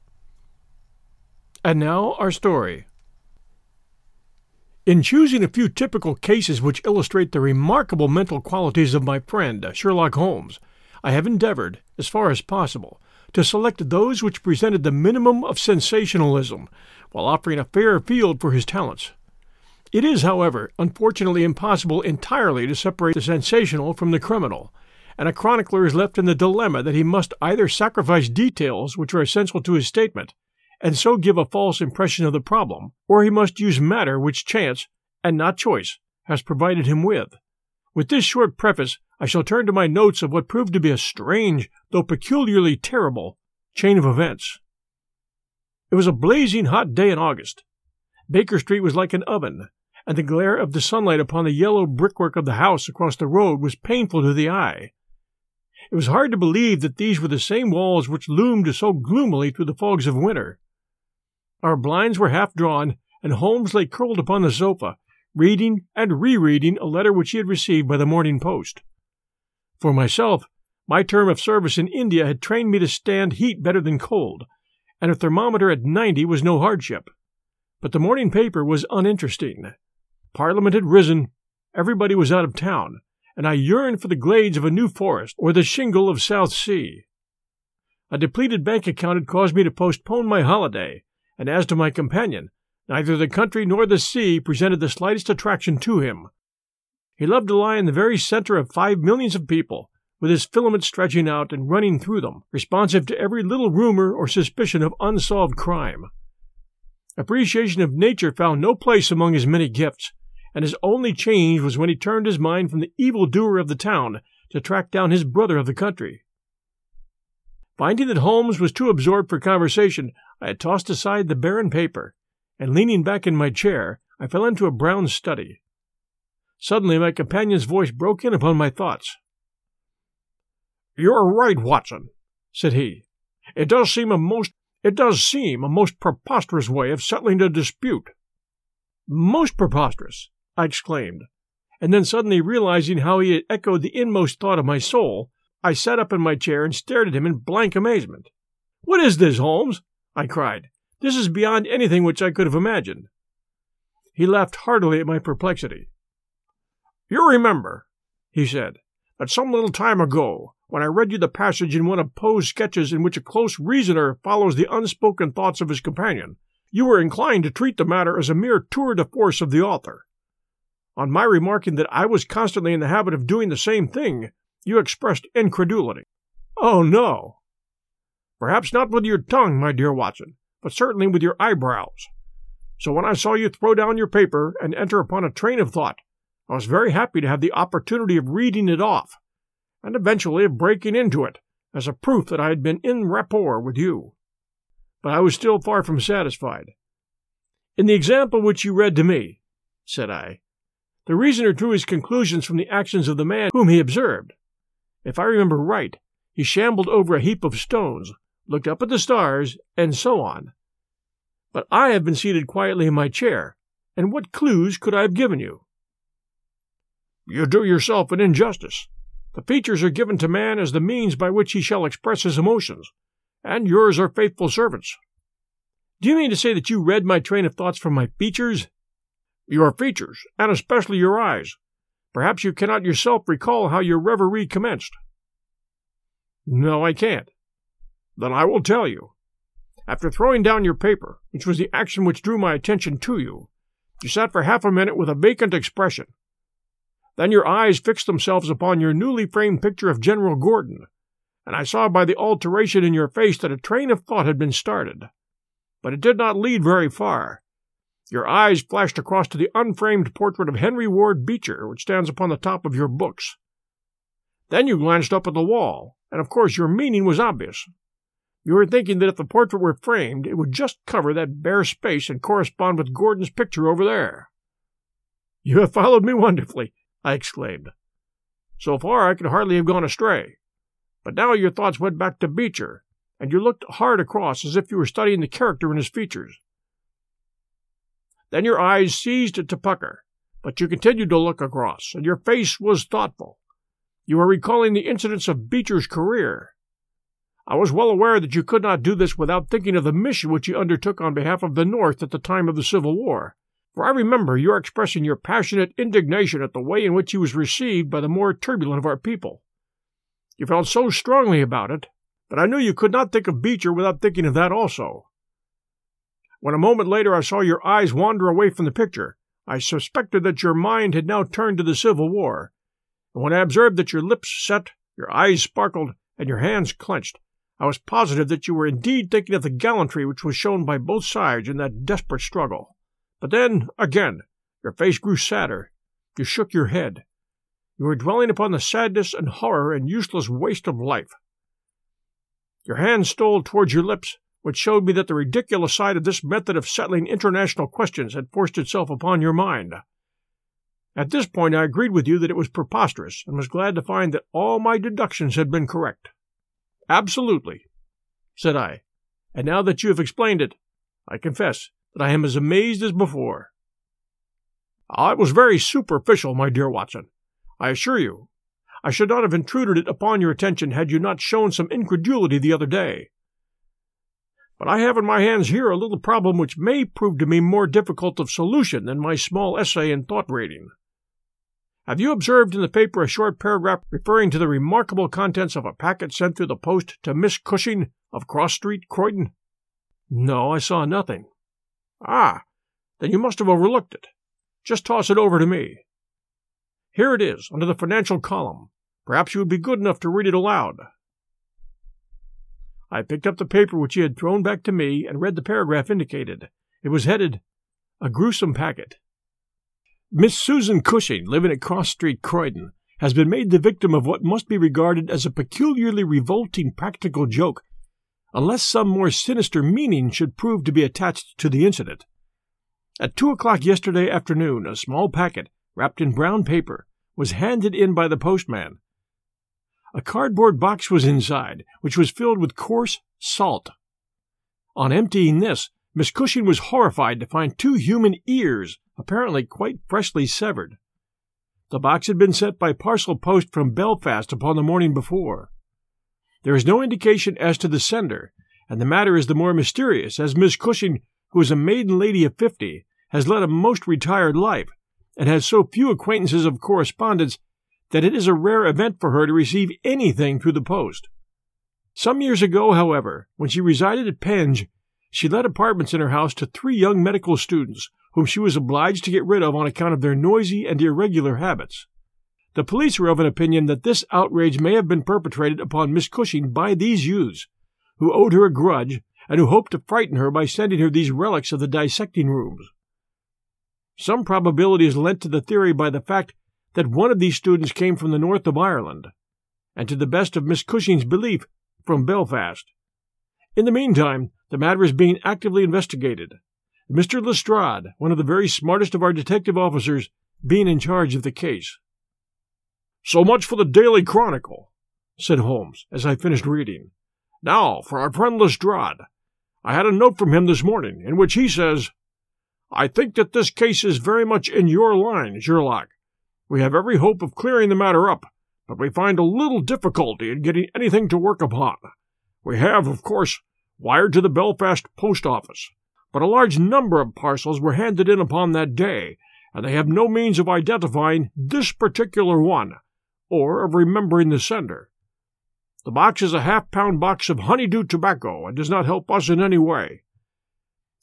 And now, our story. In choosing a few typical cases which illustrate the remarkable mental qualities of my friend, Sherlock Holmes, I have endeavored, as far as possible, to select those which presented the minimum of sensationalism, while offering a fair field for his talents. It is, however, unfortunately impossible entirely to separate the sensational from the criminal, and a chronicler is left in the dilemma that he must either sacrifice details which are essential to his statement, and so give a false impression of the problem, or he must use matter which chance, and not choice, has provided him with. With this short preface, I shall turn to my notes of what proved to be a strange, though peculiarly terrible, chain of events. It was a blazing hot day in August. Baker Street was like an oven, and the glare of the sunlight upon the yellow brickwork of the house across the road was painful to the eye. It was hard to believe that these were the same walls which loomed so gloomily through the fogs of winter. Our blinds were half drawn, and Holmes lay curled upon the sofa, reading and rereading a letter which he had received by the morning post. For myself, my term of service in India had trained me to stand heat better than cold, and a thermometer at 90 was no hardship. But the morning paper was uninteresting. Parliament had risen, everybody was out of town, and I yearned for the glades of a new forest or the shingle of South Sea. A depleted bank account had caused me to postpone my holiday, and as to my companion, neither the country nor the sea presented the slightest attraction to him. He loved to lie in the very center of 5 millions of people, with his filaments stretching out and running through them, responsive to every little rumor or suspicion of unsolved crime. Appreciation of nature found no place among his many gifts, and his only change was when he turned his mind from the evil-doer of the town to track down his brother of the country. Finding that Holmes was too absorbed for conversation, I had tossed aside the barren paper, and leaning back in my chair, I fell into a brown study. Suddenly my companion's voice broke in upon my thoughts. "You're right, Watson," said he. "It does seem a most preposterous way of settling a dispute." "Most preposterous!" I exclaimed, and then suddenly realizing how he had echoed the inmost thought of my soul, I sat up in my chair and stared at him in blank amazement. "What is this, Holmes?" I cried. "This is beyond anything which I could have imagined." He laughed heartily at my perplexity. "You remember," he said, "that some little time ago, when I read you the passage in one of Poe's sketches in which a close reasoner follows the unspoken thoughts of his companion, you were inclined to treat the matter as a mere tour de force of the author. On my remarking that I was constantly in the habit of doing the same thing, you expressed incredulity." "Oh, no!" "Perhaps not with your tongue, my dear Watson, but certainly with your eyebrows. So when I saw you throw down your paper and enter upon a train of thought, I was very happy to have the opportunity of reading it off, and eventually of breaking into it, as a proof that I had been in rapport with you. But I was still far from satisfied. In the example which you read to me, said I, the reasoner drew his conclusions from the actions of the man whom he observed. If I remember right, he shambled over a heap of stones, looked up at the stars, and so on. But I have been seated quietly in my chair, and what clues could I have given you? You do yourself an injustice. The features are given to man as the means by which he shall express his emotions, and yours are faithful servants. Do you mean to say that you read my train of thoughts from my features? Your features, and especially your eyes. Perhaps you cannot yourself recall how your reverie commenced. No, I can't. Then I will tell you. After throwing down your paper, which was the action which drew my attention to you, you sat for half a minute with a vacant expression. Then your eyes fixed themselves upon your newly framed picture of General Gordon, and I saw by the alteration in your face that a train of thought had been started. But it did not lead very far. Your eyes flashed across to the unframed portrait of Henry Ward Beecher, which stands upon the top of your books. Then you glanced up at the wall, and of course your meaning was obvious. You were thinking that if the portrait were framed, it would just cover that bare space and correspond with Gordon's picture over there. You have followed me wonderfully, I exclaimed. So far I could hardly have gone astray. But now your thoughts went back to Beecher, and you looked hard across as if you were studying the character in his features. Then your eyes seized at Tucker, but you continued to look across, and your face was thoughtful. You were recalling the incidents of Beecher's career. I was well aware that you could not do this without thinking of the mission which you undertook on behalf of the North at the time of the Civil War, for I remember your expressing your passionate indignation at the way in which he was received by the more turbulent of our people. You felt so strongly about it that I knew you could not think of Beecher without thinking of that also. When a moment later I saw your eyes wander away from the picture, I suspected that your mind had now turned to the Civil War, and when I observed that your lips set, your eyes sparkled, and your hands clenched, I was positive that you were indeed thinking of the gallantry which was shown by both sides in that desperate struggle. But then, again, your face grew sadder. You shook your head. You were dwelling upon the sadness and horror and useless waste of life. Your hand stole towards your lips, which showed me that the ridiculous side of this method of settling international questions had forced itself upon your mind. At this point I agreed with you that it was preposterous, and was glad to find that all my deductions had been correct. Absolutely, said I, and now that you have explained it, I confess that I am as amazed as before. It was very superficial, my dear Watson, I assure you. I should not have intruded it upon your attention had you not shown some incredulity the other day. But I have in my hands here a little problem which may prove to me more difficult of solution than my small essay in thought reading. Have you observed in the paper a short paragraph referring to the remarkable contents of a packet sent through the post to Miss Cushing of Cross Street, Croydon? No, I saw nothing. Ah, then you must have overlooked it. Just toss it over to me. Here it is, under the financial column. Perhaps you would be good enough to read it aloud. I picked up the paper which he had thrown back to me and read the paragraph indicated. It was headed, "A Gruesome Packet." Miss Susan Cushing, living at Cross Street, Croydon, has been made the victim of what must be regarded as a peculiarly revolting practical joke, unless some more sinister meaning should prove to be attached to the incident. At 2:00 yesterday afternoon, a small packet, wrapped in brown paper, was handed in by the postman. A cardboard box was inside, which was filled with coarse salt. On emptying this, Miss Cushing was horrified to find two human ears, apparently quite freshly severed. The box had been sent by parcel post from Belfast upon the morning before. There is no indication as to the sender, and the matter is the more mysterious, as Miss Cushing, who is a maiden lady of 50, has led a most retired life, and has so few acquaintances of correspondence that it is a rare event for her to receive anything through the post. Some years ago, however, when she resided at Penge, she let apartments in her house to 3 young medical students, whom she was obliged to get rid of on account of their noisy and irregular habits. The police were of an opinion that this outrage may have been perpetrated upon Miss Cushing by these youths, who owed her a grudge, and who hoped to frighten her by sending her these relics of the dissecting rooms. Some probability is lent to the theory by the fact that one of these students came from the north of Ireland, and to the best of Miss Cushing's belief, from Belfast. In the meantime, the matter is being actively investigated, Mr. Lestrade, one of the very smartest of our detective officers, being in charge of the case. "So much for the Daily Chronicle," said Holmes, as I finished reading. "Now for our friend Lestrade. I had a note from him this morning, in which he says, 'I think that this case is very much in your line, Sherlock. We have every hope of clearing the matter up, but we find a little difficulty in getting anything to work upon. We have, of course, wired to the Belfast post office, but a large number of parcels were handed in upon that day, and they have no means of identifying this particular one, or of remembering the sender. The box is a half-pound box of honeydew tobacco, and does not help us in any way.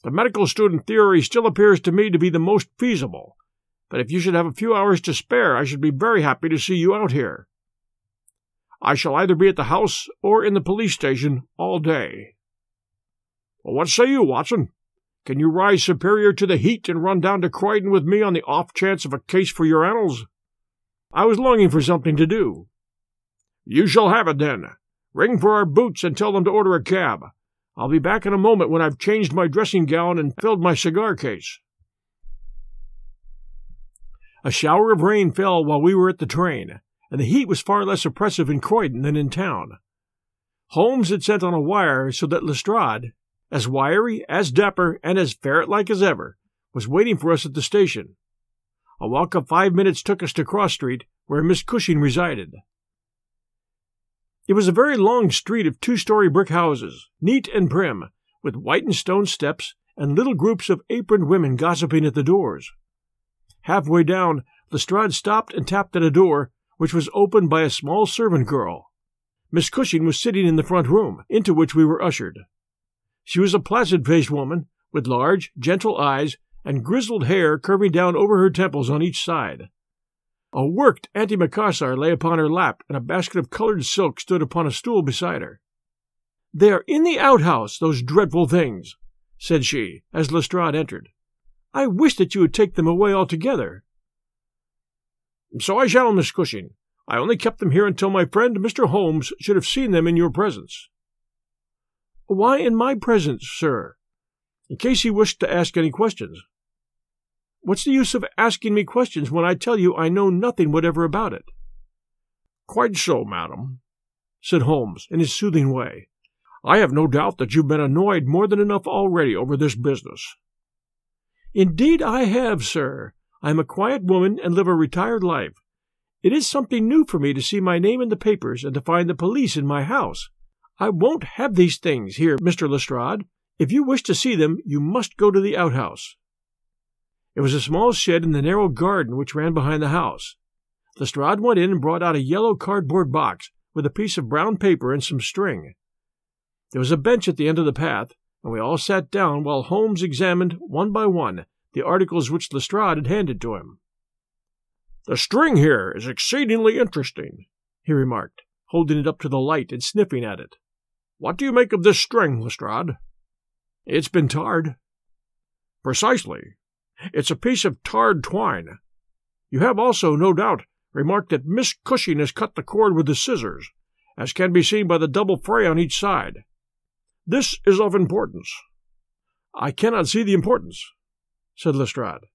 The medical student theory still appears to me to be the most feasible, but if you should have a few hours to spare, I should be very happy to see you out here. I shall either be at the house or in the police station all day. Well, what say you, Watson? Can you rise superior to the heat and run down to Croydon with me on the off chance of a case for your annals?' I was longing for something to do. "'You shall have it, then. Ring for our boots and tell them to order a cab. I'll be back in a moment when I've changed my dressing gown and filled my cigar case.' A shower of rain fell while we were at the train, and the heat was far less oppressive in Croydon than in town. Holmes had sent on a wire so that Lestrade, as wiry, as dapper, and as ferret-like as ever, was waiting for us at the station. A walk of 5 minutes took us to Cross Street, where Miss Cushing resided. It was a very long street of two-story brick houses, neat and prim, with whitened stone steps and little groups of aproned women gossiping at the doors. Halfway down, Lestrade stopped and tapped at a door, which was opened by a small servant girl. Miss Cushing was sitting in the front room, into which we were ushered. She was a placid-faced woman, with large, gentle eyes, and grizzled hair curving down over her temples on each side. A worked antimacassar lay upon her lap, and a basket of colored silk stood upon a stool beside her. "'They are in the outhouse, those dreadful things,' said she, as Lestrade entered. "'I wish that you would take them away altogether.' "'So I shall, Miss Cushing. I only kept them here until my friend Mr. Holmes should have seen them in your presence.' "'Why in my presence, sir?' "'In case he wished to ask any questions.' "'What's the use of asking me questions when I tell you I know nothing whatever about it?' "'Quite so, madam,' said Holmes, in his soothing way. "'I have no doubt that you've been annoyed more than enough already over this business.' "'Indeed I have, sir. I am a quiet woman and live a retired life. It is something new for me to see my name in the papers and to find the police in my house.' I won't have these things here, Mr. Lestrade. If you wish to see them, you must go to the outhouse. It was a small shed in the narrow garden which ran behind the house. Lestrade went in and brought out a yellow cardboard box with a piece of brown paper and some string. There was a bench at the end of the path, and we all sat down while Holmes examined, one by one, the articles which Lestrade had handed to him. "The string here is exceedingly interesting," he remarked, holding it up to the light and sniffing at it. "What do you make of this string, Lestrade?" "It's been tarred." "Precisely. It's a piece of tarred twine. You have also, no doubt, remarked that Miss Cushing has cut the cord with the scissors, as can be seen by the double fray on each side. This is of importance." "I cannot see the importance," said Lestrade.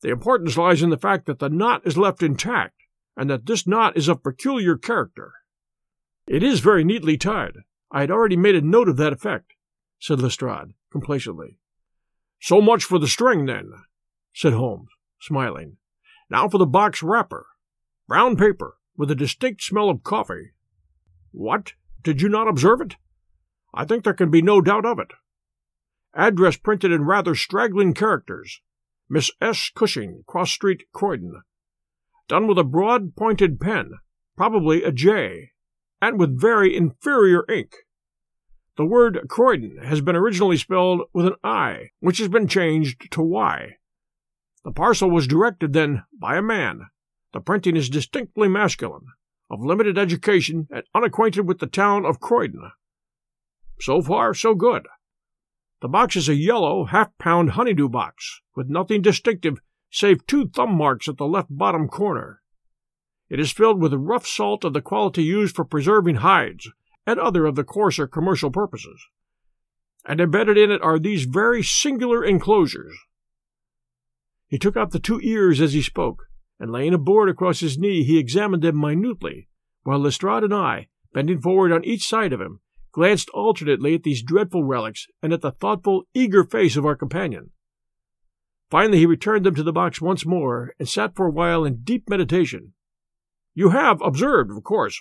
"The importance lies in the fact that the knot is left intact, and that this knot is of peculiar character." "It is very neatly tied. I had already made a note of that effect," said Lestrade, complacently. "So much for the string, then," said Holmes, smiling. "Now for the box wrapper. Brown paper, with a distinct smell of coffee. What? Did you not observe it? I think there can be no doubt of it. Address printed in rather straggling characters. Miss S. Cushing, Cross Street, Croydon. Done with a broad, pointed pen, probably a J, and with very inferior ink. The word Croydon has been originally spelled with an I, which has been changed to Y. The parcel was directed, then, by a man. The printing is distinctly masculine, of limited education, and unacquainted with the town of Croydon. So far, so good. The box is a yellow, half-pound honeydew box, with nothing distinctive save two thumb marks at the left bottom corner. It is filled with rough salt of the quality used for preserving hides and other of the coarser commercial purposes, and embedded in it are these very singular enclosures. He took out the two ears as he spoke, and laying a board across his knee, he examined them minutely, while Lestrade and I, bending forward on each side of him, glanced alternately at these dreadful relics and at the thoughtful, eager face of our companion. Finally he returned them to the box once more, and sat for a while in deep meditation. "You have observed, of course,"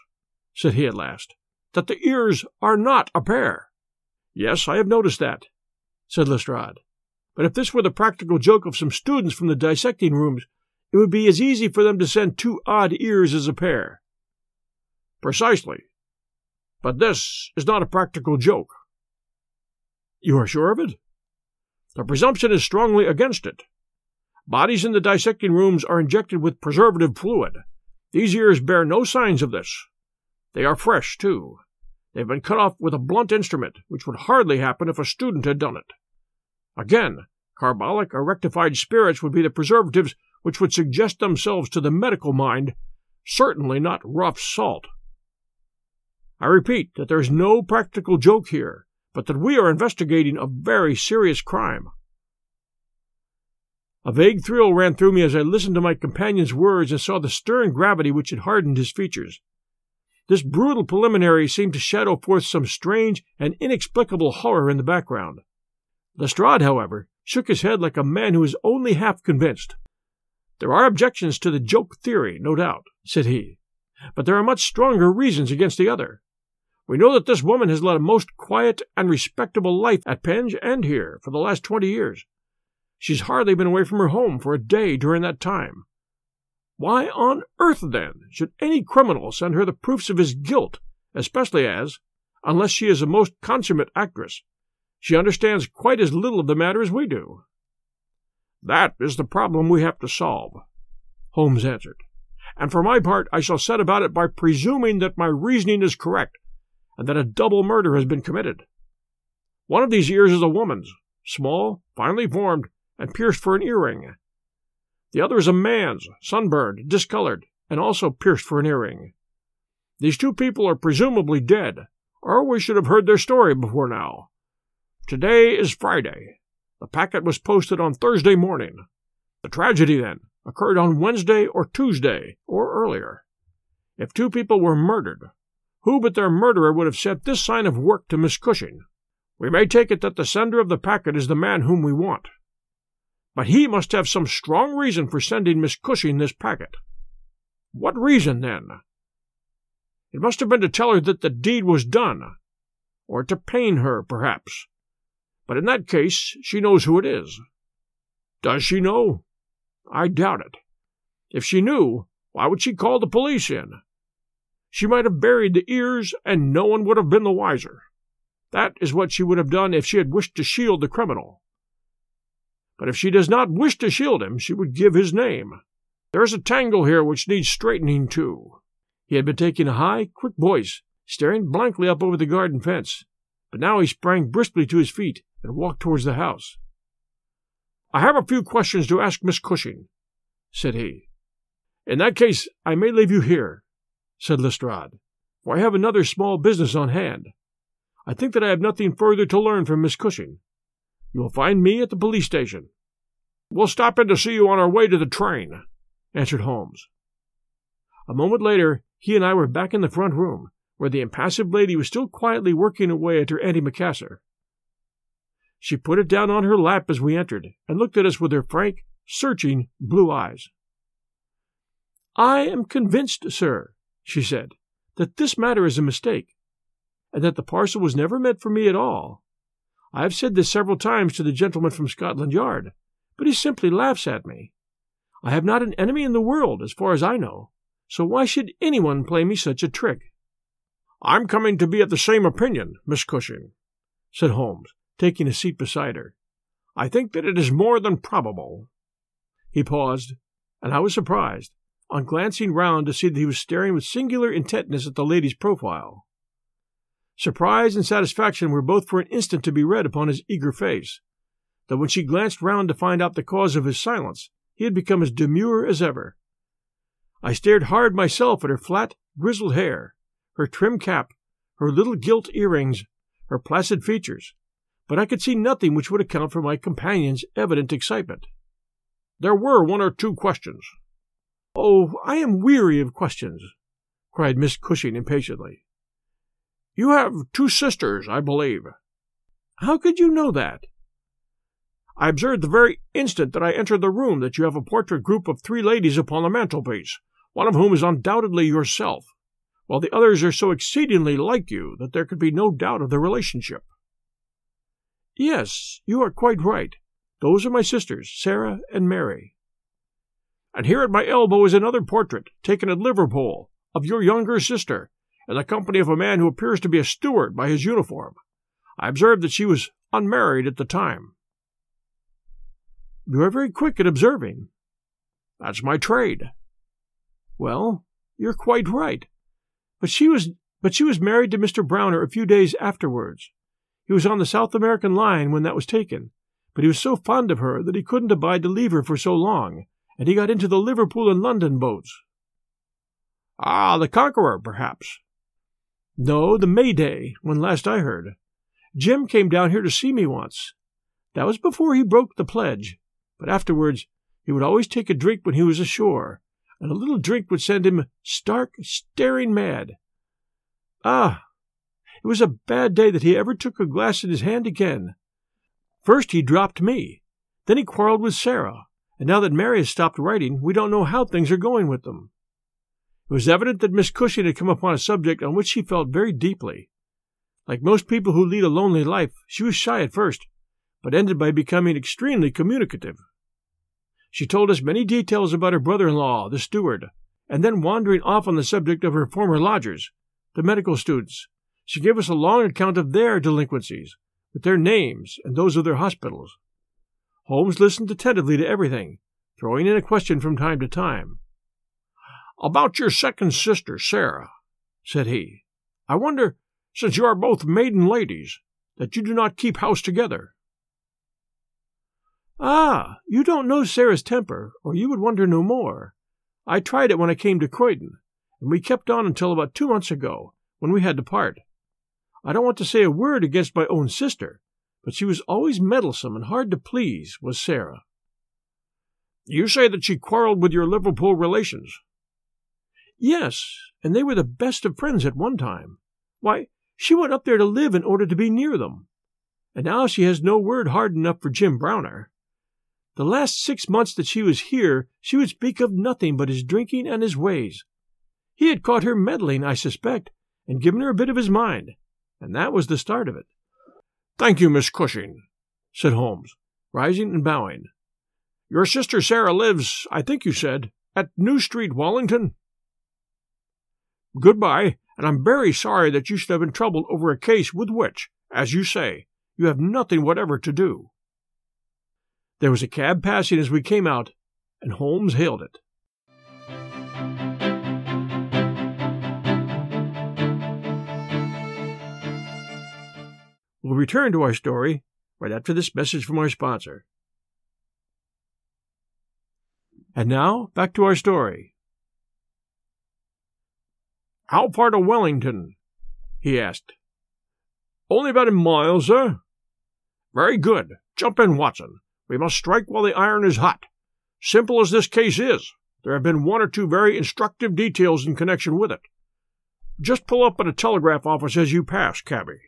said he at last, "that the ears are not a pair." "Yes, I have noticed that," said Lestrade. "But if this were the practical joke of some students from the dissecting rooms, it would be as easy for them to send two odd ears as a pair." "Precisely. But this is not a practical joke." "You are sure of it?" "The presumption is strongly against it. Bodies in the dissecting rooms are injected with preservative fluid. These ears bear no signs of this. They are fresh, too. They have been cut off with a blunt instrument, which would hardly happen if a student had done it. Again, carbolic or rectified spirits would be the preservatives which would suggest themselves to the medical mind, certainly not rough salt. I repeat that there is no practical joke here, but that we are investigating a very serious crime." A vague thrill ran through me as I listened to my companion's words and saw the stern gravity which had hardened his features. This brutal preliminary seemed to shadow forth some strange and inexplicable horror in the background. Lestrade, however, shook his head like a man who is only half convinced. "There are objections to the joke theory, no doubt," said he, "but there are much stronger reasons against the other. We know that this woman has led a most quiet and respectable life at Penge and here for the last 20 years. She's hardly been away from her home for a day during that time. Why on earth, then, should any criminal send her the proofs of his guilt, especially as, unless she is a most consummate actress, she understands quite as little of the matter as we do?" "That is the problem we have to solve," Holmes answered, "and for my part I shall set about it by presuming that my reasoning is correct, and that a double murder has been committed. One of these ears is a woman's, small, finely formed, and pierced for an earring. The other is a man's, sunburned, discolored, and also pierced for an earring. These two people are presumably dead, or we should have heard their story before now. Today is Friday. The packet was posted on Thursday morning. The tragedy, then, occurred on Wednesday or Tuesday, or earlier. If two people were murdered, who but their murderer would have sent this sign of work to Miss Cushing? We may take it that the sender of the packet is the man whom we want. But he must have some strong reason for sending Miss Cushing this packet. What reason, then? It must have been to tell her that the deed was done, or to pain her, perhaps. But in that case, she knows who it is. Does she know? I doubt it. If she knew, why would she call the police in? She might have buried the ears, and no one would have been the wiser. That is what she would have done if she had wished to shield the criminal. But if she does not wish to shield him, she would give his name. There is a tangle here which needs straightening, too." He had been taking a high, quick voice, staring blankly up over the garden fence, but now he sprang briskly to his feet and walked towards the house. "I have a few questions to ask Miss Cushing," said he. "In that case, I may leave you here," said Lestrade, "for I have another small business on hand. I think that I have nothing further to learn from Miss Cushing. You will find me at the police station." "We'll stop in to see you on our way to the train," answered Holmes. A moment later, he and I were back in the front room, where the impassive lady was still quietly working away at her antimacassar. She put it down on her lap as we entered, and looked at us with her frank, searching blue eyes. "I am convinced, sir," she said, "that this matter is a mistake, and that the parcel was never meant for me at all. I have said this several times to the gentleman from Scotland Yard, but he simply laughs at me. I have not an enemy in the world, as far as I know, so why should anyone play me such a trick?" "I'm coming to be of the same opinion, Miss Cushing," said Holmes, taking a seat beside her. "I think that it is more than probable." He paused, and I was surprised, on glancing round, to see that he was staring with singular intentness at the lady's profile. Surprise and satisfaction were both for an instant to be read upon his eager face, though when she glanced round to find out the cause of his silence, he had become as demure as ever. I stared hard myself at her flat, grizzled hair, her trim cap, her little gilt earrings, her placid features, but I could see nothing which would account for my companion's evident excitement. There were one or two questions. "Oh, I am weary of questions," cried Miss Cushing impatiently. "You have two sisters, I believe." "How could you know that?" "I observed the very instant that I entered the room that you have a portrait group of three ladies upon the mantelpiece, one of whom is undoubtedly yourself, while the others are so exceedingly like you that there could be no doubt of the relationship." "Yes, you are quite right. Those are my sisters, Sarah and Mary." "And here at my elbow is another portrait, taken at Liverpool, of your younger sister, in the company of a man who appears to be a steward by his uniform. I observed that she was unmarried at the time." "You are very quick at observing." "That's my trade." "Well, you're quite right. But she was married to Mr. Browner a few days afterwards. He was on the South American line when that was taken, but he was so fond of her that he couldn't abide to leave her for so long, and he got into the Liverpool and London boats." "Ah, the Conqueror, perhaps." "No, the May Day, when last I heard. Jim came down here to see me once. That was before he broke the pledge, but afterwards he would always take a drink when he was ashore, and a little drink would send him stark, staring mad. Ah, it was a bad day that he ever took a glass in his hand again. First he dropped me, then he quarrelled with Sarah, and now that Mary has stopped writing, we don't know how things are going with them." It was evident that Miss Cushing had come upon a subject on which she felt very deeply. Like most people who lead a lonely life, she was shy at first, but ended by becoming extremely communicative. She told us many details about her brother-in-law, the steward, and then wandering off on the subject of her former lodgers, the medical students, she gave us a long account of their delinquencies, with their names and those of their hospitals. Holmes listened attentively to everything, throwing in a question from time to time. "About your second sister, Sarah," said he, "I wonder, since you are both maiden ladies, that you do not keep house together." "Ah, you don't know Sarah's temper, or you would wonder no more. I tried it when I came to Croydon, and we kept on until about 2 months ago, when we had to part. I don't want to say a word against my own sister, but she was always meddlesome and hard to please, was Sarah." "You say that she quarrelled with your Liverpool relations." "Yes, and they were the best of friends at one time. Why, she went up there to live in order to be near them. And now she has no word hard enough for Jim Browner. The last 6 months that she was here, she would speak of nothing but his drinking and his ways. He had caught her meddling, I suspect, and given her a bit of his mind, and that was the start of it." "Thank you, Miss Cushing," said Holmes, rising and bowing. "Your sister Sarah lives, I think you said, at New Street, Wallington? Goodbye, and I'm very sorry that you should have been troubled over a case with which, as you say, you have nothing whatever to do." There was a cab passing as we came out, and Holmes hailed it. We'll return to our story right after this message from our sponsor. And now, back to our story. "How far to Wellington?" he asked. "Only about a mile, sir." "Very good. Jump in, Watson. We must strike while the iron is hot. Simple as this case is, there have been one or two very instructive details in connection with it. Just pull up at a telegraph office as you pass, cabby."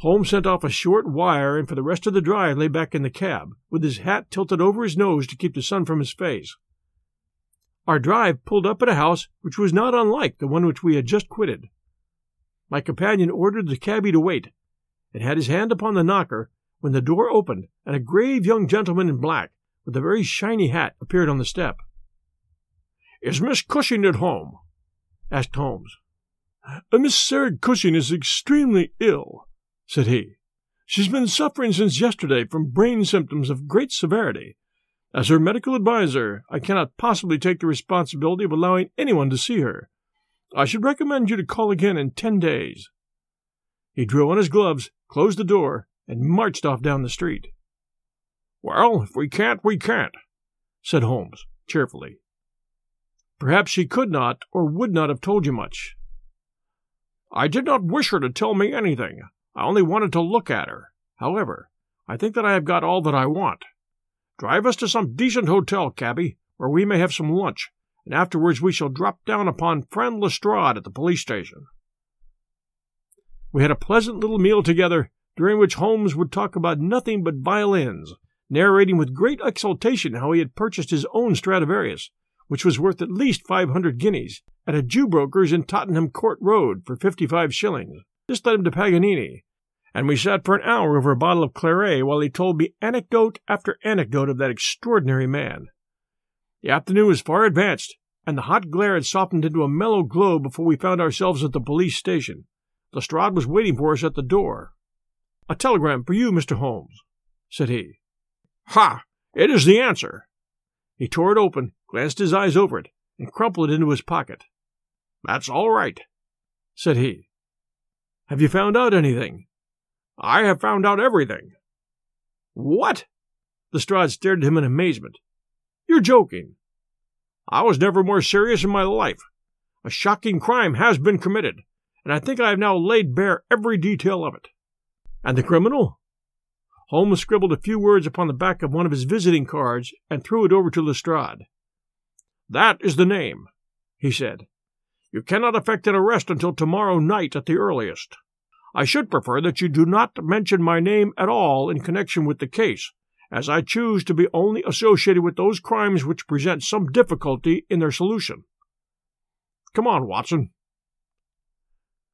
Holmes sent off a short wire and for the rest of the drive lay back in the cab, with his hat tilted over his nose to keep the sun from his face. Our drive pulled up at a house which was not unlike the one which we had just quitted. My companion ordered the cabby to wait, and had his hand upon the knocker when the door opened and a grave young gentleman in black, with a very shiny hat, appeared on the step. "Is Miss Cushing at home?" asked Holmes. "Miss Sarah Cushing is extremely ill," said he. "She's been suffering since yesterday from brain symptoms of great severity. As her medical adviser, I cannot possibly take the responsibility of allowing anyone to see her. I should recommend you to call again in 10 days." He drew on his gloves, closed the door, and marched off down the street. "Well, if we can't, we can't," said Holmes, cheerfully. Perhaps she could not or would not have told you much. I did not wish her to tell me anything. I only wanted to look at her. However, I think that I have got all that I want. Drive us to some decent hotel, cabby, where we may have some lunch, and afterwards we shall drop down upon friend Lestrade at the police station. We had a pleasant little meal together, during which Holmes would talk about nothing but violins, narrating with great exultation how he had purchased his own Stradivarius, which was worth at least 500 guineas, at a Jew broker's in Tottenham Court Road for 55 shillings. This led him to Paganini, and we sat for an hour over a bottle of claret while he told me anecdote after anecdote of that extraordinary man. The afternoon was far advanced, and the hot glare had softened into a mellow glow before we found ourselves at the police station. Lestrade was waiting for us at the door. "A telegram for you, Mr. Holmes," said he. "Ha! It is the answer." He tore it open, glanced his eyes over it, and crumpled it into his pocket. "That's all right," said he. "Have you found out anything?" "I have found out everything." "What?" Lestrade stared at him in amazement. "You're joking." "I was never more serious in my life. A shocking crime has been committed, and I think I have now laid bare every detail of it." "And the criminal?" Holmes scribbled a few words upon the back of one of his visiting cards and threw it over to Lestrade. "That is the name," he said. "You cannot effect an arrest until tomorrow night at the earliest. I should prefer that you do not mention my name at all in connection with the case, as I choose to be only associated with those crimes which present some difficulty in their solution. Come on, Watson."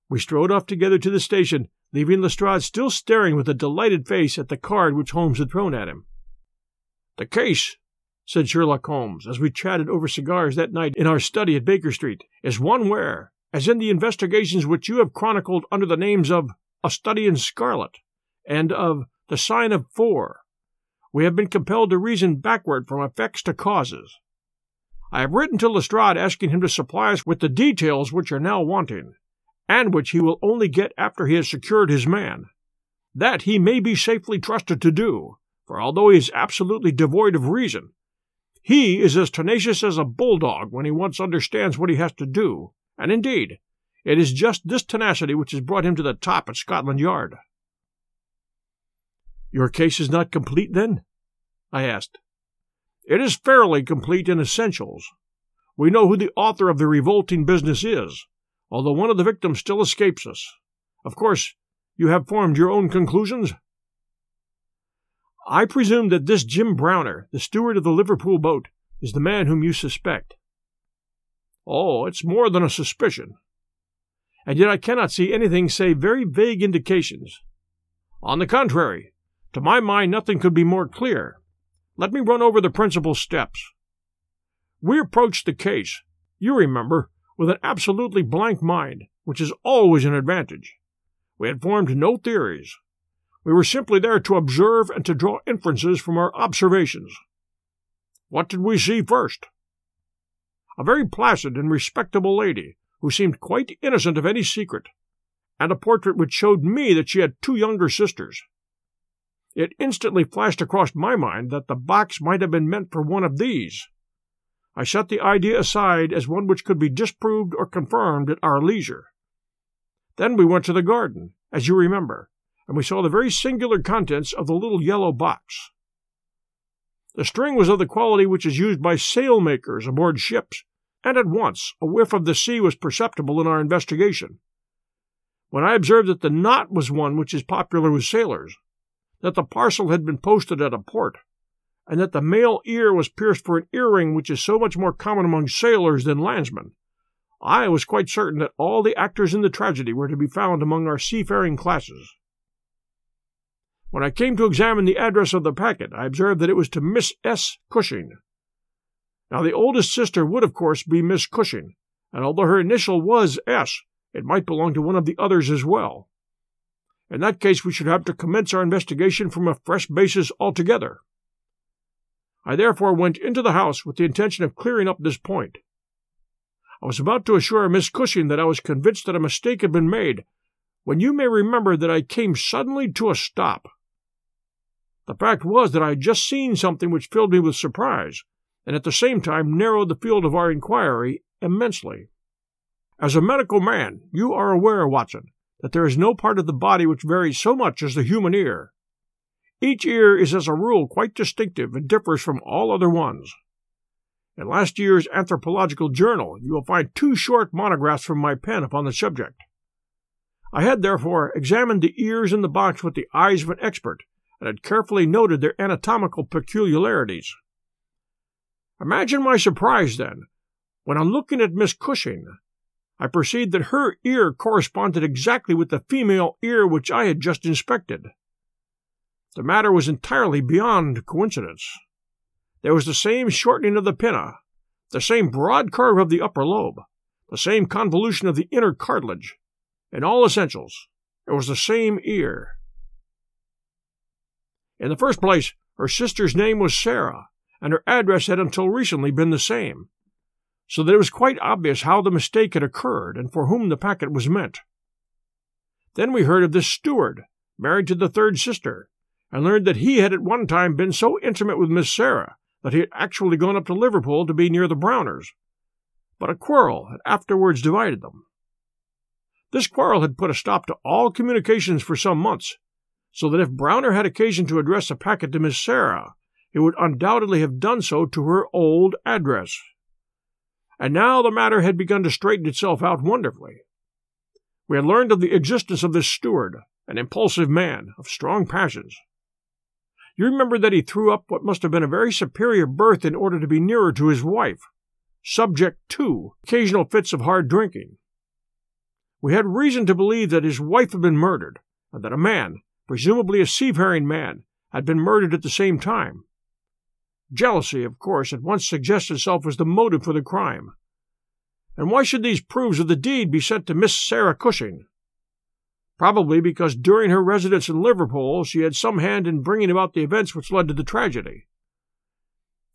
We strode off together to the station, leaving Lestrade still staring with a delighted face at the card which Holmes had thrown at him. "The case," said Sherlock Holmes, as we chatted over cigars that night in our study at Baker Street, "is one where, as in the investigations which you have chronicled under the names of A Study in Scarlet and of The Sign of Four, we have been compelled to reason backward from effects to causes. I have written to Lestrade asking him to supply us with the details which are now wanting, and which he will only get after he has secured his man. That he may be safely trusted to do, for although he is absolutely devoid of reason, he is as tenacious as a bulldog when he once understands what he has to do, and indeed, it is just this tenacity which has brought him to the top at Scotland Yard." "Your case is not complete, then?" I asked. "It is fairly complete in essentials. We know who the author of the revolting business is, although one of the victims still escapes us. Of course, you have formed your own conclusions?" "I presume that this Jim Browner, the steward of the Liverpool boat, is the man whom you suspect." "Oh, it's more than a suspicion." "And yet I cannot see anything save very vague indications." "On the contrary, to my mind nothing could be more clear. Let me run over the principal steps. We approached the case, you remember, with an absolutely blank mind, which is always an advantage. We had formed no theories. We were simply there to observe and to draw inferences from our observations. What did we see first? A very placid and respectable lady, who seemed quite innocent of any secret, and a portrait which showed me that she had 2 younger sisters. It instantly flashed across my mind that the box might have been meant for one of these. I set the idea aside as one which could be disproved or confirmed at our leisure. Then we went to the garden, as you remember, and we saw the very singular contents of the little yellow box. The string was of the quality which is used by sailmakers aboard ships, and at once a whiff of the sea was perceptible in our investigation, when I observed that the knot was one which is popular with sailors, that the parcel had been posted at a port, and that the male ear was pierced for an earring which is so much more common among sailors than landsmen. I was quite certain that all the actors in the tragedy were to be found among our seafaring classes. When I came to examine the address of the packet, I observed that it was to Miss S. Cushing. Now the oldest sister would, of course, be Miss Cushing, and although her initial was S, it might belong to one of the others as well. In that case, we should have to commence our investigation from a fresh basis altogether. I therefore went into the house with the intention of clearing up this point. I was about to assure Miss Cushing that I was convinced that a mistake had been made, when you may remember that I came suddenly to a stop. The fact was that I had just seen something which filled me with surprise, and at the same time narrowed the field of our inquiry immensely. As a medical man, you are aware, Watson, that there is no part of the body which varies so much as the human ear. Each ear is as a rule quite distinctive and differs from all other ones. In last year's Anthropological Journal you will find 2 short monographs from my pen upon the subject. I had therefore examined the ears in the box with the eyes of an expert, and had carefully noted their anatomical peculiarities. Imagine my surprise, then, when on looking at Miss Cushing, I perceived that her ear corresponded exactly with the female ear which I had just inspected. The matter was entirely beyond coincidence. There was the same shortening of the pinna, the same broad curve of the upper lobe, the same convolution of the inner cartilage. In all essentials, it was the same ear. In the first place, her sister's name was Sarah, and her address had until recently been the same, so that it was quite obvious how the mistake had occurred and for whom the packet was meant. Then we heard of this steward, married to the third sister, and learned that he had at one time been so intimate with Miss Sarah that he had actually gone up to Liverpool to be near the Browners, but a quarrel had afterwards divided them. This quarrel had put a stop to all communications for some months, so that if Browner had occasion to address a packet to Miss Sarah, he would undoubtedly have done so to her old address. And now the matter had begun to straighten itself out wonderfully. We had learned of the existence of this steward, an impulsive man of strong passions. You remember that he threw up what must have been a very superior berth in order to be nearer to his wife, subject to occasional fits of hard drinking. We had reason to believe that his wife had been murdered, and that a man, presumably a seafaring man, had been murdered at the same time. Jealousy, of course, at once suggested itself as the motive for the crime. And why should these proofs of the deed be sent to Miss Sarah Cushing? Probably because during her residence in Liverpool she had some hand in bringing about the events which led to the tragedy.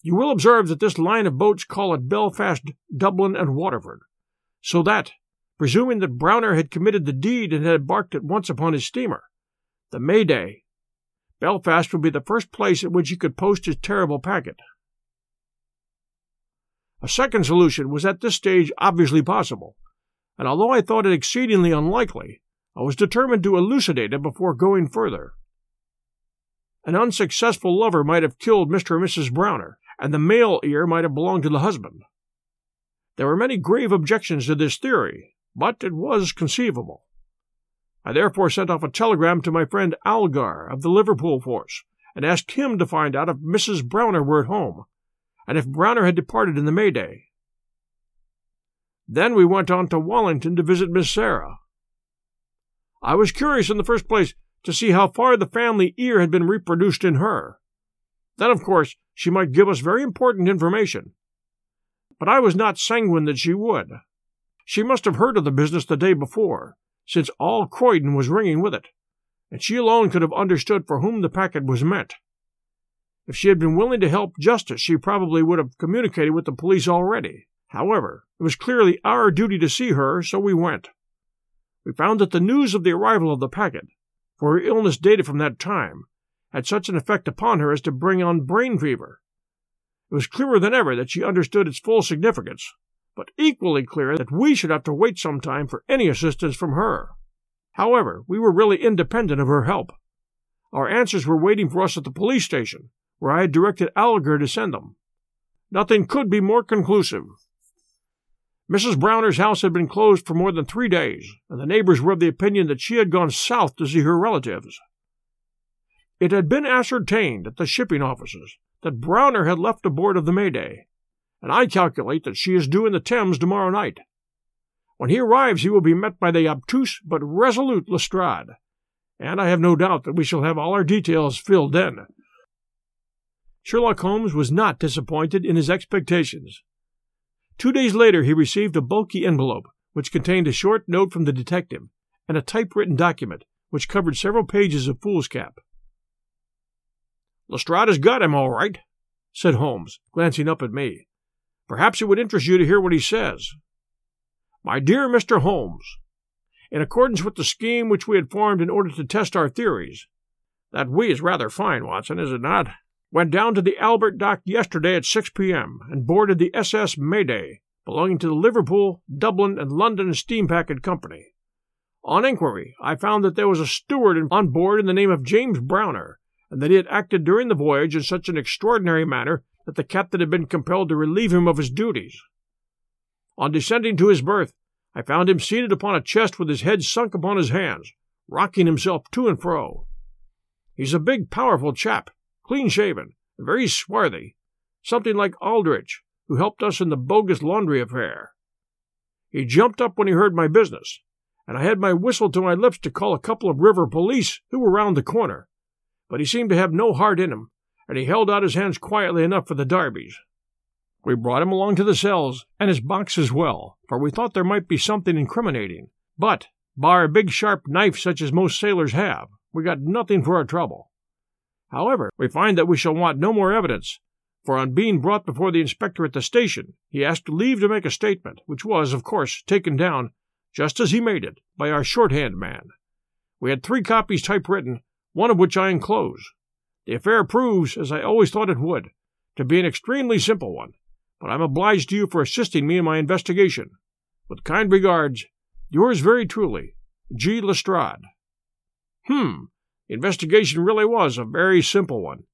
You will observe that this line of boats call at Belfast, Dublin, and Waterford, so that, presuming that Browner had committed the deed and had embarked at once upon his steamer, the May Day, Belfast would be the first place at which he could post his terrible packet. A second solution was at this stage obviously possible, and although I thought it exceedingly unlikely, I was determined to elucidate it before going further. An unsuccessful lover might have killed Mr. and Mrs. Browner, and the male ear might have belonged to the husband. There were many grave objections to this theory, but it was conceivable. I therefore sent off a telegram to my friend Algar of the Liverpool force, and asked him to find out if Mrs. Browner were at home, and if Browner had departed in the May Day. Then we went on to Wallington to visit Miss Sarah. I was curious in the first place to see how far the family ear had been reproduced in her. Then, of course, she might give us very important information. But I was not sanguine that she would. She must have heard of the business the day before, since all Croydon was ringing with it, and she alone could have understood for whom the packet was meant. If she had been willing to help justice, she probably would have communicated with the police already. However, it was clearly our duty to see her, so we went. We found that the news of the arrival of the packet, for her illness dated from that time, had such an effect upon her as to bring on brain fever. It was clearer than ever that she understood its full significance, but equally clear that we should have to wait some time for any assistance from her. However, we were really independent of her help. Our answers were waiting for us at the police station, where I had directed Alger to send them. Nothing could be more conclusive. Mrs. Browner's house had been closed for more than 3 days, and the neighbors were of the opinion that she had gone south to see her relatives. It had been ascertained at the shipping offices that Browner had left aboard of the May Day, and I calculate that she is due in the Thames tomorrow night. When he arrives he will be met by the obtuse but resolute Lestrade, and I have no doubt that we shall have all our details filled in. Sherlock Holmes was not disappointed in his expectations. 2 days later he received a bulky envelope, which contained a short note from the detective, and a typewritten document, which covered several pages of foolscap. "Lestrade has got him all right," said Holmes, glancing up at me. "Perhaps it would interest you to hear what he says. My dear Mr. Holmes, in accordance with the scheme which we had formed in order to test our theories—that 'we' is rather fine, Watson, is it not? Went down to the Albert Dock yesterday at 6 p.m. and boarded the SS May Day, belonging to the Liverpool, Dublin, and London Steam Packet Company. On inquiry, I found that there was a steward on board in the name of James Browner, and that he had acted during the voyage in such an extraordinary manner that the captain had been compelled to relieve him of his duties. On descending to his berth, I found him seated upon a chest with his head sunk upon his hands, rocking himself to and fro. He's a big, powerful chap, clean-shaven, and very swarthy, something like Aldrich, who helped us in the bogus laundry affair. He jumped up when he heard my business, and I had my whistle to my lips to call a couple of river police who were round the corner, but he seemed to have no heart in him, and he held out his hands quietly enough for the Darbys. We brought him along to the cells, and his box as well, for we thought there might be something incriminating, but, bar a big sharp knife such as most sailors have, we got nothing for our trouble. However, we find that we shall want no more evidence, for on being brought before the inspector at the station, he asked leave to make a statement, which was, of course, taken down, just as he made it, by our shorthand man. We had 3 copies typewritten, one of which I enclose. The affair proves, as I always thought it would, to be an extremely simple one, but I am obliged to you for assisting me in my investigation. With kind regards, yours very truly, G. Lestrade. The investigation really was a very simple one,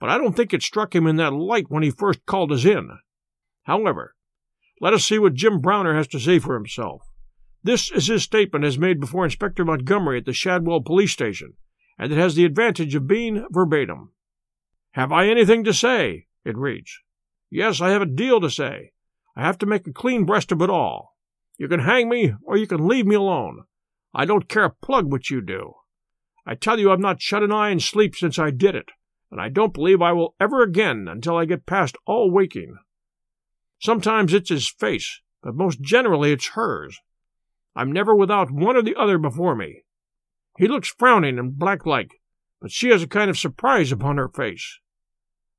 but I don't think it struck him in that light when he first called us in. However, let us see what Jim Browner has to say for himself. This is his statement as made before Inspector Montgomery at the Shadwell Police Station, and it has the advantage of being verbatim. "Have I anything to say?" it reads. "Yes, I have a deal to say. I have to make a clean breast of it all. You can hang me, or you can leave me alone. I don't care a plug what you do. I tell you I've not shut an eye in sleep since I did it, and I don't believe I will ever again until I get past all waking. Sometimes it's his face, but most generally it's hers. I'm never without one or the other before me. He looks frowning and black-like, but she has a kind of surprise upon her face.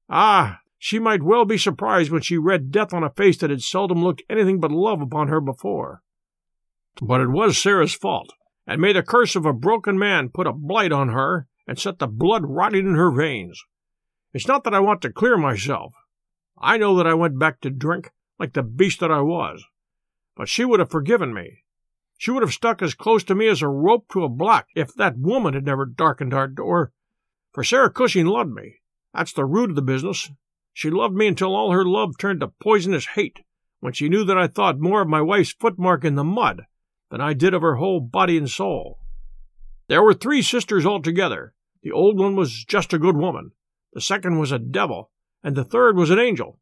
Ah, she might well be surprised when she read death on a face that had seldom looked anything but love upon her before. But it was Sarah's fault, and may the curse of a broken man put a blight on her and set the blood rotting in her veins. It's not that I want to clear myself. I know that I went back to drink, like the beast that I was. But she would have forgiven me. She would have stuck as close to me as a rope to a block if that woman had never darkened our door. For Sarah Cushing loved me. That's the root of the business. She loved me until all her love turned to poisonous hate, when she knew that I thought more of my wife's footmark in the mud than I did of her whole body and soul. There were 3 sisters altogether. The old one was just a good woman, the second was a devil, and the third was an angel.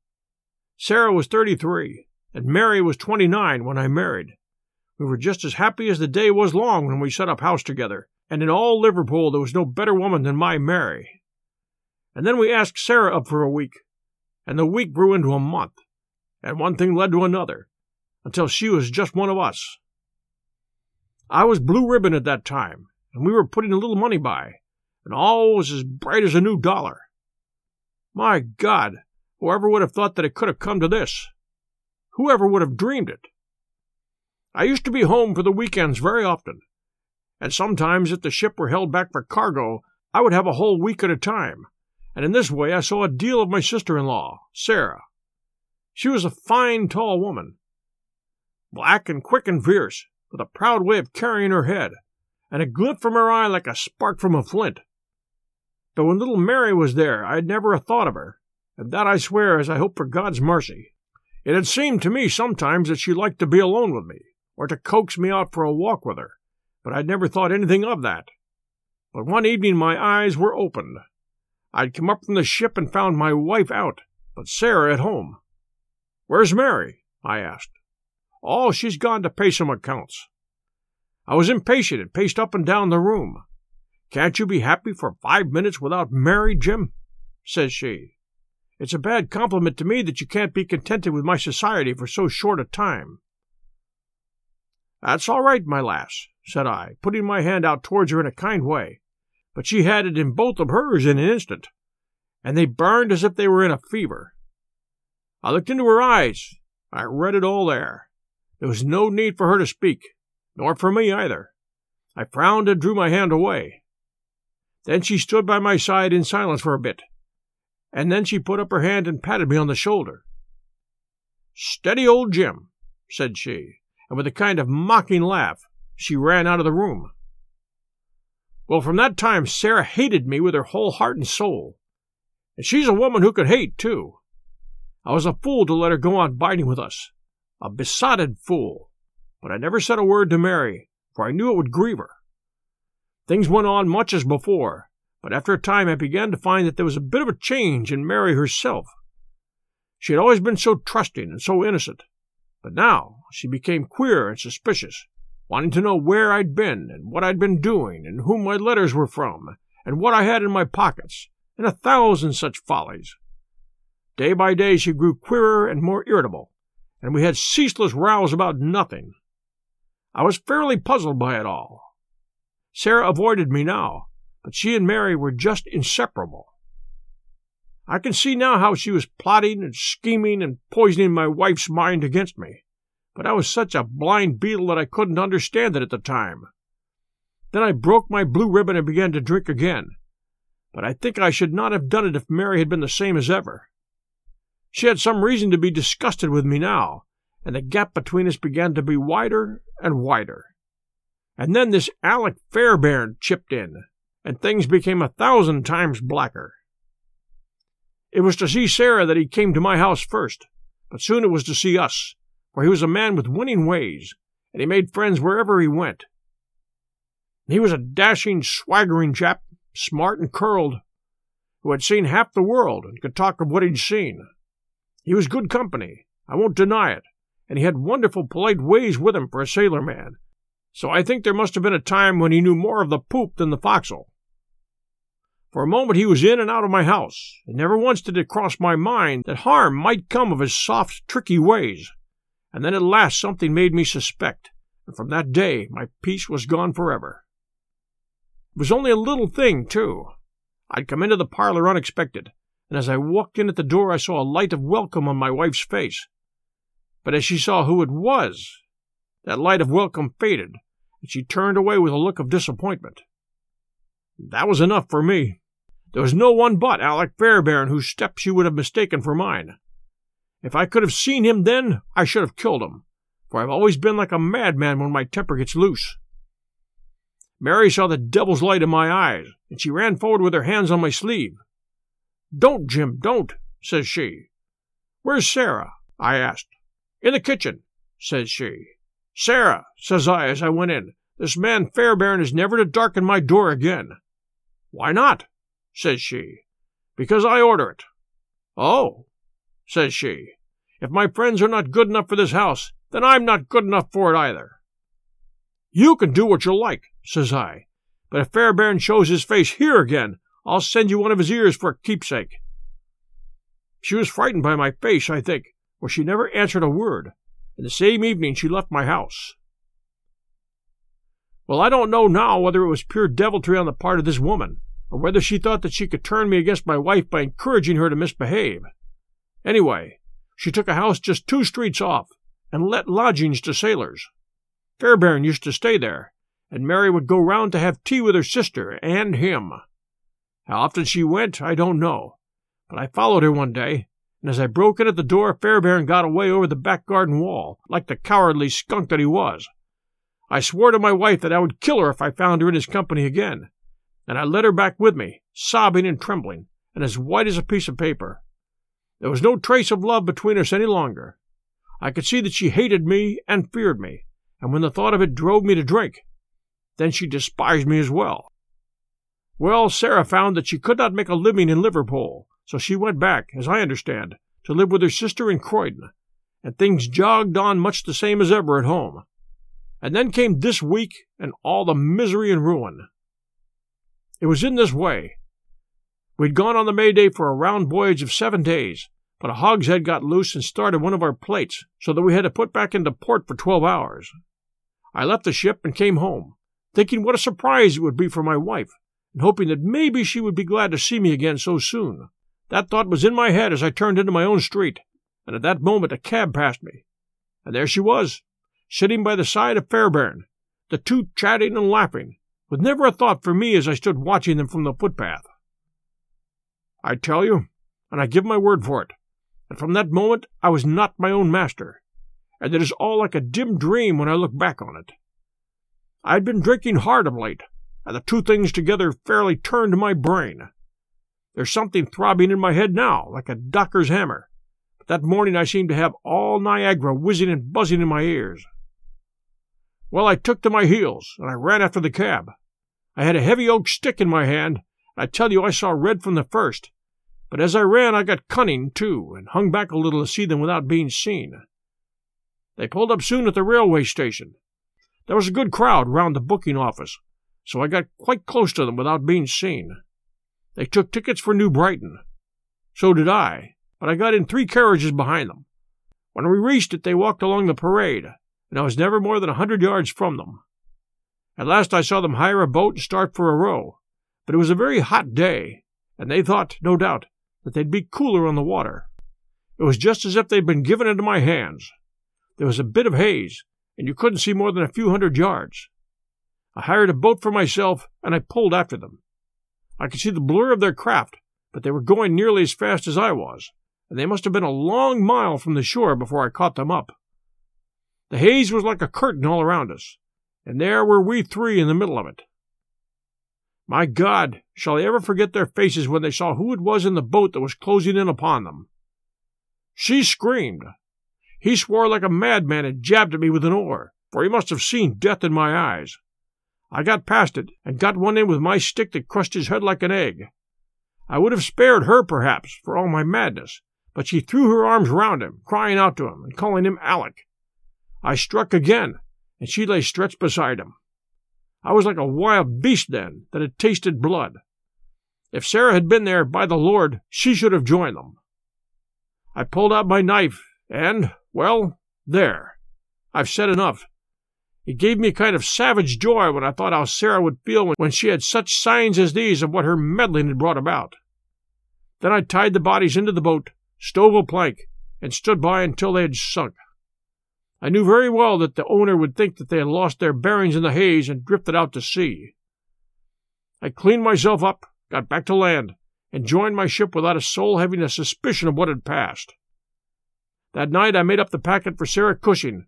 Sarah was 33, and Mary was 29 when I married. We were just as happy as the day was long when we set up house together, and in all Liverpool there was no better woman than my Mary. And then we asked Sarah up for a week, and the week grew into a month, and one thing led to another, until she was just one of us. I was blue ribbon at that time, and we were putting a little money by, and all was as bright as a new dollar. My God, whoever would have thought that it could have come to this? Whoever would have dreamed it? I used to be home for the weekends very often, and sometimes if the ship were held back for cargo, I would have a whole week at a time, and in this way I saw a deal of my sister-in-law, Sarah. She was a fine, tall woman, black and quick and fierce, with a proud way of carrying her head, and a glint from her eye like a spark from a flint. But when little Mary was there, I had never a thought of her, and that I swear as I hope for God's mercy. It had seemed to me sometimes that she liked to be alone with me, or to coax me out for a walk with her, but I'd never thought anything of that. But one evening my eyes were opened. I'd come up from the ship and found my wife out, but Sarah at home. "Where's Mary?" I asked. "Oh, she's gone to pay some accounts." I was impatient and paced up and down the room. "Can't you be happy for 5 minutes without Mary, Jim?" says she. "It's a bad compliment to me that you can't be contented with my society for so short a time." "That's all right, my lass," said I, putting my hand out towards her in a kind way, but she had it in both of hers in an instant, and they burned as if they were in a fever. I looked into her eyes. I read it all there. There was no need for her to speak, nor for me either. I frowned and drew my hand away. Then she stood by my side in silence for a bit, and then she put up her hand and patted me on the shoulder. "Steady, old Jim," said she, and with a kind of mocking laugh, she ran out of the room. Well, from that time Sarah hated me with her whole heart and soul. And she's a woman who could hate, too. I was a fool to let her go on biting with us, a besotted fool, but I never said a word to Mary, for I knew it would grieve her. Things went on much as before, but after a time I began to find that there was a bit of a change in Mary herself. She had always been so trusting and so innocent, but now she became queer and suspicious, wanting to know where I'd been and what I'd been doing and whom my letters were from and what I had in my pockets, and a thousand such follies. Day by day she grew queerer and more irritable, and we had ceaseless rows about nothing. I was fairly puzzled by it all. Sarah avoided me now, but she and Mary were just inseparable. I can see now how she was plotting and scheming and poisoning my wife's mind against me, but I was such a blind beetle that I couldn't understand it at the time. Then I broke my blue ribbon and began to drink again, but I think I should not have done it if Mary had been the same as ever. She had some reason to be disgusted with me now, and the gap between us began to be wider and wider. And then this Alec Fairbairn chipped in, and things became 1,000 times blacker. It was to see Sarah that he came to my house first, but soon it was to see us, for he was a man with winning ways, and he made friends wherever he went. He was a dashing, swaggering chap, smart and curled, who had seen half the world and could talk of what he'd seen. He was good company, I won't deny it, and he had wonderful polite ways with him for a sailor man, so I think there must have been a time when he knew more of the poop than the forecastle. For a moment he was in and out of my house, and never once did it cross my mind that harm might come of his soft, tricky ways, and then at last something made me suspect, and from that day my peace was gone forever. It was only a little thing, too. I'd come into the parlor unexpected, and as I walked in at the door I saw a light of welcome on my wife's face. But as she saw who it was, that light of welcome faded, and she turned away with a look of disappointment. That was enough for me. There was no one but Alec Fairbairn whose step she would have mistaken for mine. If I could have seen him then, I should have killed him, for I've always been like a madman when my temper gets loose. Mary saw the devil's light in my eyes, and she ran forward with her hands on my sleeve. "Don't, Jim, don't," says she. "Where's Sarah?" I asked. "In the kitchen," says she. "Sarah," says I as I went in, "this man Fairbairn is never to darken my door again." "Why not?" says she. "Because I order it." "Oh," says she, "if my friends are not good enough for this house, then I'm not good enough for it either." "You can do what you like," says I, "but if Fairbairn shows his face here again, I'll send you one of his ears for a keepsake." She was frightened by my face, I think, for she never answered a word, and the same evening she left my house. Well, I don't know now whether it was pure deviltry on the part of this woman, or whether she thought that she could turn me against my wife by encouraging her to misbehave. Anyway, she took a house just 2 streets off, and let lodgings to sailors. Fairbairn used to stay there, and Mary would go round to have tea with her sister and him. How often she went, I don't know, but I followed her one day, and as I broke in at the door, Fairbairn got away over the back garden wall, like the cowardly skunk that he was. I swore to my wife that I would kill her if I found her in his company again, and I led her back with me, sobbing and trembling, and as white as a piece of paper. There was no trace of love between us any longer. I could see that she hated me and feared me, and when the thought of it drove me to drink, then she despised me as well. Well, Sarah found that she could not make a living in Liverpool, so she went back, as I understand, to live with her sister in Croydon, and things jogged on much the same as ever at home. And then came this week and all the misery and ruin. It was in this way. We'd gone on the May Day for a round voyage of 7 days, but a hogshead got loose and started one of our plates, so that we had to put back into port for 12 hours. I left the ship and came home, thinking what a surprise it would be for my wife, and hoping that maybe she would be glad to see me again so soon. That thought was in my head as I turned into my own street, and at that moment a cab passed me, and there she was, sitting by the side of Fairbairn, the two chatting and laughing, with never a thought for me as I stood watching them from the footpath. I tell you, and I give my word for it, that from that moment I was not my own master, and it is all like a dim dream when I look back on it. I had been drinking hard of late, and the two things together fairly turned my brain. There's something throbbing in my head now, like a docker's hammer, but that morning I seemed to have all Niagara whizzing and buzzing in my ears. Well, I took to my heels, and I ran after the cab. I had a heavy oak stick in my hand, and I tell you I saw red from the first, but as I ran I got cunning, too, and hung back a little to see them without being seen. They pulled up soon at the railway station. There was a good crowd round the booking office, so I got quite close to them without being seen. They took tickets for New Brighton. So did I, but I got in three carriages behind them. When we reached it, they walked along the parade, and I was never more than 100 yards from them. At last I saw them hire a boat and start for a row, but it was a very hot day, and they thought, no doubt, that they'd be cooler on the water. It was just as if they'd been given into my hands. There was a bit of haze, and you couldn't see more than a few 100 yards. I hired a boat for myself, and I pulled after them. I could see the blur of their craft, but they were going nearly as fast as I was, and they must have been a long mile from the shore before I caught them up. The haze was like a curtain all around us, and there were we three in the middle of it. My God, shall I ever forget their faces when they saw who it was in the boat that was closing in upon them? She screamed. He swore like a madman and jabbed at me with an oar, for he must have seen death in my eyes. I got past it, and got one in with my stick that crushed his head like an egg. I would have spared her, perhaps, for all my madness, but she threw her arms round him, crying out to him, and calling him Alec. I struck again, and she lay stretched beside him. I was like a wild beast then, that had tasted blood. If Sarah had been there, by the Lord, she should have joined them. I pulled out my knife, and, well, there. I've said enough. It gave me a kind of savage joy when I thought how Sarah would feel when she had such signs as these of what her meddling had brought about. Then I tied the bodies into the boat, stove a plank, and stood by until they had sunk. I knew very well that the owner would think that they had lost their bearings in the haze and drifted out to sea. I cleaned myself up, got back to land, and joined my ship without a soul having a suspicion of what had passed. That night I made up the packet for Sarah Cushing,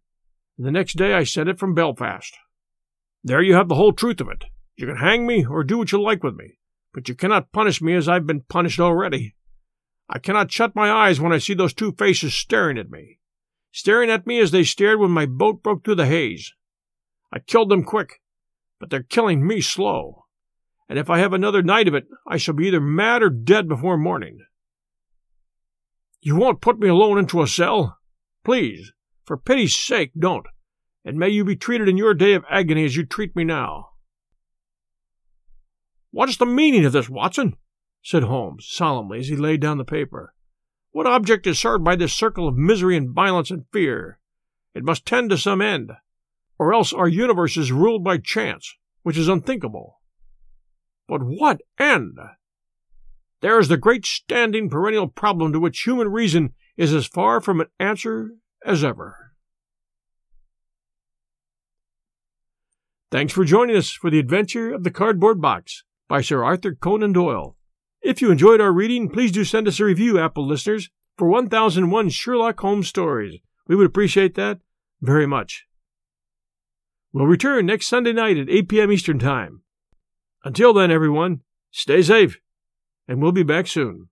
and the next day I sent it from Belfast. There you have the whole truth of it. You can hang me or do what you like with me, but you cannot punish me as I've been punished already. I cannot shut my eyes when I see those two faces staring at me as they stared when my boat broke through the haze. I killed them quick, but they're killing me slow, and if I have another night of it, I shall be either mad or dead before morning. You won't put me alone into a cell? Please. For pity's sake, don't, and may you be treated in your day of agony as you treat me now. What's the meaning of this, Watson? said Holmes solemnly as he laid down the paper. What object is served by this circle of misery and violence and fear? It must tend to some end, or else our universe is ruled by chance, which is unthinkable. But what end? There is the great standing perennial problem to which human reason is as far from an answer as ever. Thanks for joining us for The Adventure of the Cardboard Box by Sir Arthur Conan Doyle. If you enjoyed our reading, please do send us a review, Apple listeners, for 1001 Sherlock Holmes Stories. We would appreciate that very much. We'll return next Sunday night at 8 p.m. Eastern Time. Until then, everyone, stay safe, and we'll be back soon.